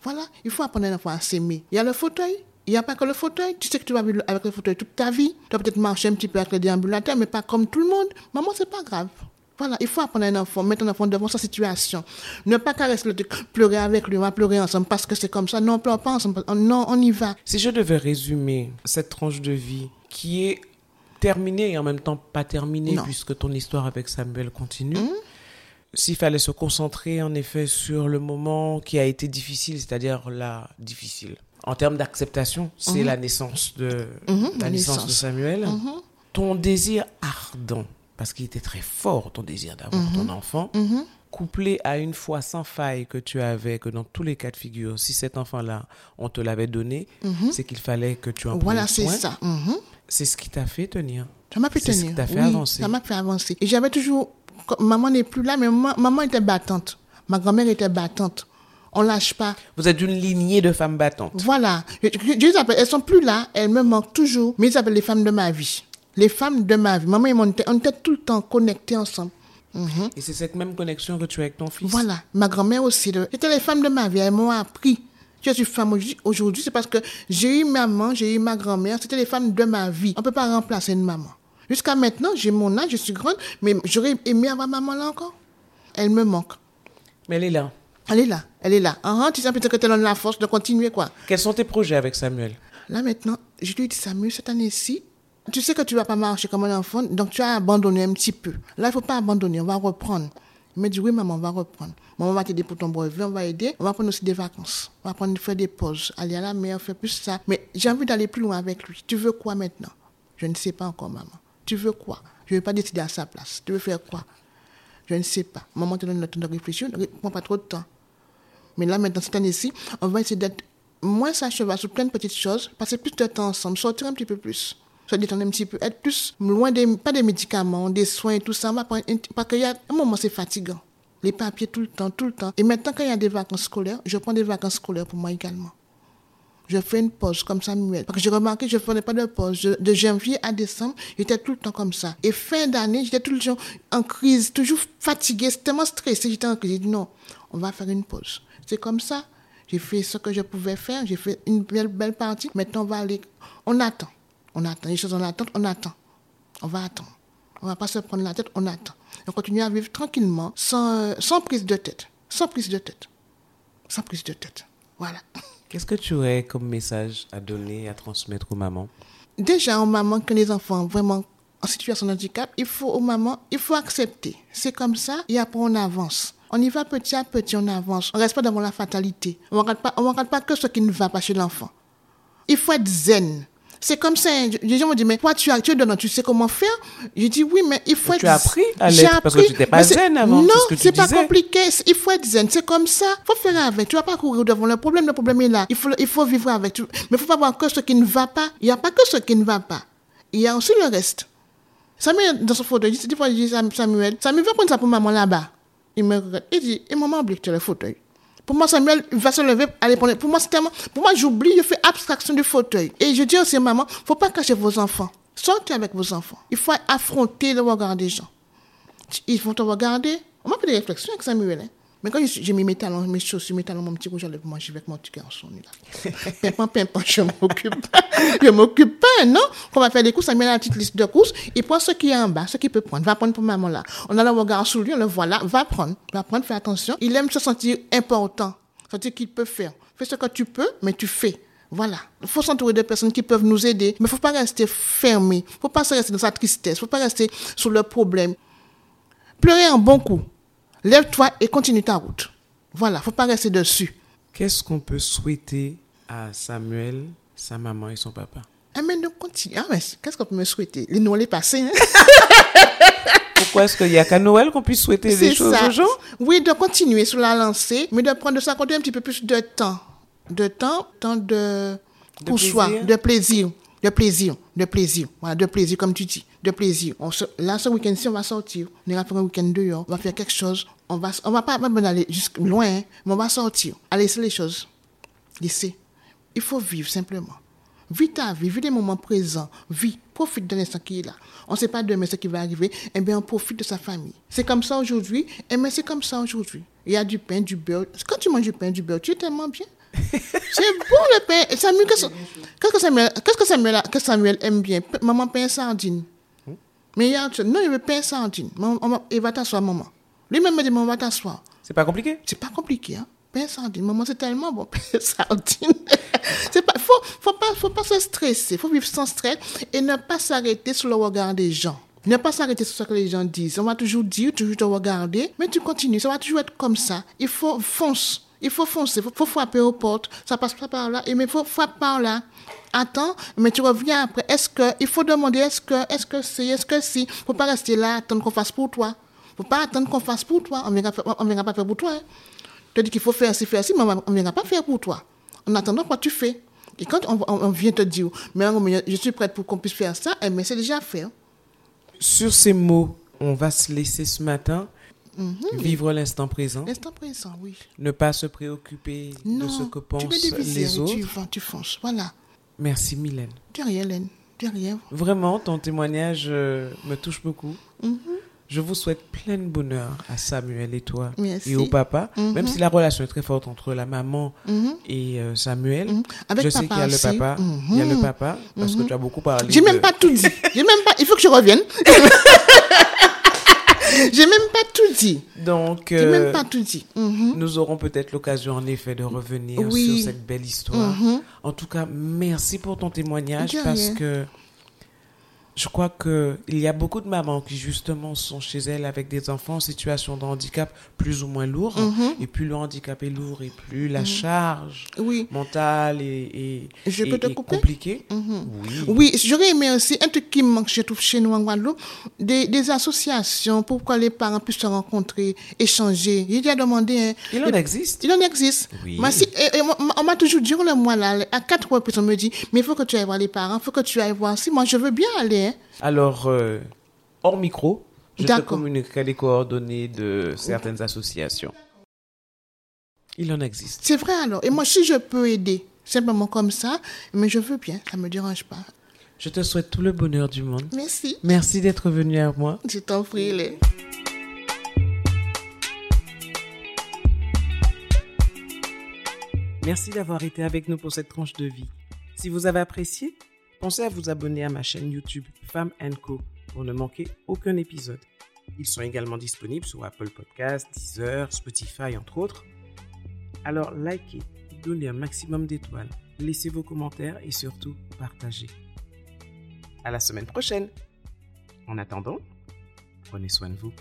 Voilà. Il faut apprendre un enfant à s'aimer. Il y a le fauteuil. Il n'y a pas que le fauteuil. Tu sais que tu vas vivre avec le fauteuil toute ta vie. Tu vas peut-être marcher un petit peu avec le déambulateur, mais pas comme tout le monde. Maman, c'est pas grave. Voilà, il faut apprendre à un enfant, mettre un enfant devant sa situation. Ne pas caresser le truc, pleurer avec lui, on va pleurer ensemble parce que c'est comme ça. Non, on pleure pas ensemble, non, on y va. Si je devais résumer cette tranche de vie qui est terminée et en même temps pas terminée non. Puisque ton histoire avec Samuel continue, mmh. S'il fallait se concentrer en effet sur le moment qui a été difficile, c'est-à-dire la difficile. En termes d'acceptation, c'est mmh. la naissance de, mmh, la la naissance. naissance de Samuel. Mmh. Ton désir ardent. Parce qu'il était très fort, ton désir d'avoir mmh. ton enfant, mmh. couplé à une foi sans faille que tu avais, que dans tous les cas de figure, si cet enfant-là, on te l'avait donné, mmh. c'est qu'il fallait que tu en prennes soin. Voilà, c'est ça. Mmh. c'est ce qui t'a fait tenir. Ça m'a fait c'est tenir. C'est ce qui t'a fait oui, avancer. Ça m'a fait avancer. Et j'avais toujours... Maman n'est plus là, mais maman, maman était battante. Ma grand-mère était battante. On ne lâche pas. Vous êtes une lignée de femmes battantes. Voilà. Je, je, je les appelle, elles ne sont plus là, elles me manquent toujours, mais ils appellent les femmes de ma vie. Les femmes de ma vie. Maman et moi, on était, on était tout le temps connectés ensemble. Mm-hmm. Et c'est cette même connexion que tu as avec ton fils. Voilà. Ma grand-mère aussi. Le... C'était les femmes de ma vie, elles m'ont appris. Je suis femme aujourd'hui, c'est parce que j'ai eu maman, j'ai eu ma grand-mère, c'était les femmes de ma vie. On ne peut pas remplacer une maman. Jusqu'à maintenant, j'ai mon âge, je suis grande, mais j'aurais aimé avoir maman là encore. Elle me manque. Mais elle est là. Elle est là, elle est là. Uh-huh, tu sais peut-être que tu as la force de continuer, quoi. Quels sont tes projets avec Samuel? Là maintenant, je lui ai dit, Samuel, cette année-ci, tu sais que tu ne vas pas marcher comme un enfant, donc tu as abandonné un petit peu. Là, il ne faut pas abandonner, on va reprendre. Il m'a dit, oui, maman, on va reprendre. Maman va t'aider pour ton brevet, on va aider. On va prendre aussi des vacances. On va prendre, faire des pauses, aller à la mer, faire plus ça. Mais j'ai envie d'aller plus loin avec lui. Tu veux quoi maintenant? Je ne sais pas encore, maman. Tu veux quoi? Je ne vais pas décider à sa place. Tu veux faire quoi? Je ne sais pas. Maman te donne le temps de réfléchir. Ne prends pas trop de temps. Mais là, maintenant, cette année-ci, on va essayer d'être moins à cheval sur plein de petites choses, passer plus de temps ensemble, sortir un petit peu plus. Se détendre un petit peu, être plus loin, des, pas des médicaments, des soins et tout ça. Parce qu'il y a un moment, c'est fatigant. Les papiers tout le temps, tout le temps. Et maintenant, quand il y a des vacances scolaires, je prends des vacances scolaires pour moi également. Je fais une pause comme Samuel. Parce que j'ai remarqué que je ne prenais pas de pause. Je, de janvier à décembre, j'étais tout le temps comme ça. Et fin d'année, j'étais tout le temps en crise, toujours fatiguée, tellement stressée, j'étais en crise. J'ai dit non, on va faire une pause. C'est comme ça. J'ai fait ce que je pouvais faire. J'ai fait une belle, belle partie. Maintenant, on va aller. On attend. On attend. Les choses en attente, on attend. On va attendre. On ne va pas se prendre la tête, on attend. On continue à vivre tranquillement, sans, sans prise de tête. Sans prise de tête. Sans prise de tête. Voilà. Qu'est-ce que tu aurais comme message à donner, à transmettre aux mamans? Déjà, aux mamans que les enfants vraiment en situation de handicap, il faut aux mamans, il faut accepter. C'est comme ça et après on avance. On y va petit à petit, on avance. On ne reste pas devant la fatalité. On ne regarde pas, on ne regarde pas que ce qui ne va pas chez l'enfant. Il faut être zen. C'est comme ça, les gens me disent, mais toi, tu es dedans, tu sais comment faire? Je dis, oui, mais il faut être... Tu as appris à l'être, parce que tu n'étais pas zen avant. Non, c'est, ce que c'est tu pas disais. Compliqué, il faut être zen, c'est comme ça. Il faut faire avec, tu ne vas pas courir devant le problème, le problème est là. Il faut, il faut vivre avec, mais il ne faut pas voir que ce qui ne va pas. Il n'y a pas que ce qui ne va pas, il y a aussi le reste. Samuel, dans son fauteuil, des fois, je dis à Samuel, Samuel, va prendre ça pour maman là-bas. Il me regarde, il dit, et maman oublie que tu as le fauteuil. Pour moi, Samuel va se lever, aller prendre. Pour moi, c'est tellement... Pour moi, j'oublie, je fais abstraction du fauteuil. Et je dis aussi, maman, faut pas cacher vos enfants. Sortez avec vos enfants. Il faut affronter le regard des gens. Ils vont te regarder. On m'a fait des réflexions avec Samuel. Hein. Mais quand j'ai mis mes talons, mes chaussures, mes talons, mon petit rouge à lèvres, moi, je vais avec mon petit garçon, là. Pimpant, pimpant, je m'occupe pas. Je m'occupe pas, non? Quand on va faire des courses, ça met la petite liste de courses. Il prend ce qui est en bas, ce qu'il peut prendre. Va prendre pour maman, là. On a le regard sur lui, on le voit là. Va prendre. Va prendre, fais attention. Il aime se sentir important. Sentir qu'il peut faire. Fais ce que tu peux, mais tu fais. Voilà. Il faut s'entourer de personnes qui peuvent nous aider. Mais il ne faut pas rester fermé. Il ne faut pas se rester dans sa tristesse. Il ne faut pas rester sur le problème. Pleurer un bon coup. Lève-toi et continue ta route. Voilà, faut pas rester dessus. Qu'est-ce qu'on peut souhaiter à Samuel, sa maman et son papa? Ah mais nous continuons. Ah mais qu'est-ce qu'on peut me souhaiter? Les Noël est passé. Hein? Pourquoi est-ce qu'il n'y a qu'à Noël qu'on puisse souhaiter c'est des choses ça. Aux gens? Oui, de continuer sur la lancée, mais de prendre de ça côté un petit peu plus de temps, de temps, temps de, de pour soi, de plaisir. De plaisir, de plaisir, voilà, de plaisir, comme tu dis, de plaisir. On se, là, ce week-end-ci, on va sortir, on ira faire un week-end dehors, on va faire quelque chose, on va, on va pas même aller jusqu'à loin, hein, mais on va sortir. Allez, laisser les choses, laisser. Il faut vivre, simplement. Vis ta vie, vis les moments présents, vis, profite de l'instant qui est là. On ne sait pas demain ce qui va arriver, eh bien, on profite de sa famille. C'est comme ça aujourd'hui, eh bien, c'est comme ça aujourd'hui. Il y a du pain, du beurre. Quand tu manges du pain, du beurre, tu es tellement bien. C'est bon le pain. Samuel, qu'est-ce, qu'est-ce que Samuel, qu'est-ce que Samuel, que Samuel aime bien? Maman, pain sardine. Hum? Mais il y a non, il veut pain sardine. Maman, maman, il va t'asseoir, maman. Lui-même me dit, maman, va t'asseoir. C'est pas compliqué? C'est pas compliqué, hein. Pain sardine, maman, c'est tellement bon, pain sardine. C'est pas, faut, faut pas, faut pas se stresser. Faut vivre sans stress et ne pas s'arrêter sur le regard des gens. Ne pas s'arrêter sur ce que les gens disent. On va toujours dire, toujours te regarder, mais tu continues. Ça va toujours être comme ça. Il faut foncer. Il faut foncer, il faut, faut frapper aux portes, ça passe pas par là, mais il faut frapper par là. Attends, mais tu reviens après. Est-ce que, il faut demander, est-ce que, est-ce que c'est, est-ce que si. Faut pas rester là, attendre qu'on fasse pour toi. Faut pas attendre qu'on fasse pour toi. On viendra, on viendra pas faire pour toi, hein. Tu dis qu'il faut faire ci, faire ci, mais on viendra pas faire pour toi. En attendant, quoi tu fais? Et quand on, on vient te dire, mais je suis prête pour qu'on puisse faire ça, mais c'est déjà fait. Sur ces mots, on va se laisser ce matin. Mm-hmm. Vivre l'instant présent. L'instant présent, oui. Ne pas se préoccuper non, de ce que pensent déviser, les autres. Tu vas, tu fonces, voilà. Merci Mylène. De rien, Hélène. De rien. Vraiment, ton témoignage euh, me touche beaucoup. Mm-hmm. Je vous souhaite plein de bonheur à Samuel et toi. Merci. Et au papa. Mm-hmm. Même si la relation est très forte entre la maman mm-hmm. et euh, Samuel. Mm-hmm. Avec je sais qu'il y a aussi. le papa. Mm-hmm. Il y a le papa. Parce mm-hmm. que tu as beaucoup parlé. J'ai de... même pas tout dit. J'ai même pas... Il faut que je revienne. J'ai même pas tout dit. Donc, euh, J'ai même pas tout dit. Mm-hmm. Nous aurons peut-être l'occasion, en effet, de revenir oui. sur cette belle histoire. Mm-hmm. En tout cas, merci pour ton témoignage de parce rien. que je crois qu'il y a beaucoup de mamans qui, justement, sont chez elles avec des enfants en situation de handicap plus ou moins lourd. Mm-hmm. Et plus le handicap est lourd et plus la mm-hmm. charge oui. mentale est, est, je est, peux te est couper? compliquée. Mm-hmm. Oui. oui, j'aurais aimé aussi, un truc qui manque, je trouve, chez nous en Guadeloupe, des, des associations pour que les parents puissent se rencontrer, échanger. J'ai déjà demandé. Hein, il en et, existe. Il en existe. Oui. Moi, si, et, et, on, on m'a toujours dit, le mois là, à quatre reprises, on me dit, mais il faut que tu ailles voir les parents, il faut que tu ailles voir. Si moi, je veux bien aller. Alors, euh, hors micro, je D'accord. te communiquerai les coordonnées de certaines okay. associations. Il en existe. C'est vrai alors. Et moi, si je peux aider, simplement comme ça, mais je veux bien, ça ne me dérange pas. Je te souhaite tout le bonheur du monde. Merci. Merci d'être venu à moi. Je t'en prie, Hélène. Merci d'avoir été avec nous pour cette tranche de vie. Si vous avez apprécié, pensez à vous abonner à ma chaîne YouTube Femme and Co pour ne manquer aucun épisode. Ils sont également disponibles sur Apple Podcasts, Deezer, Spotify, entre autres. Alors likez, donnez un maximum d'étoiles, laissez vos commentaires et surtout partagez. À la semaine prochaine. En attendant, prenez soin de vous.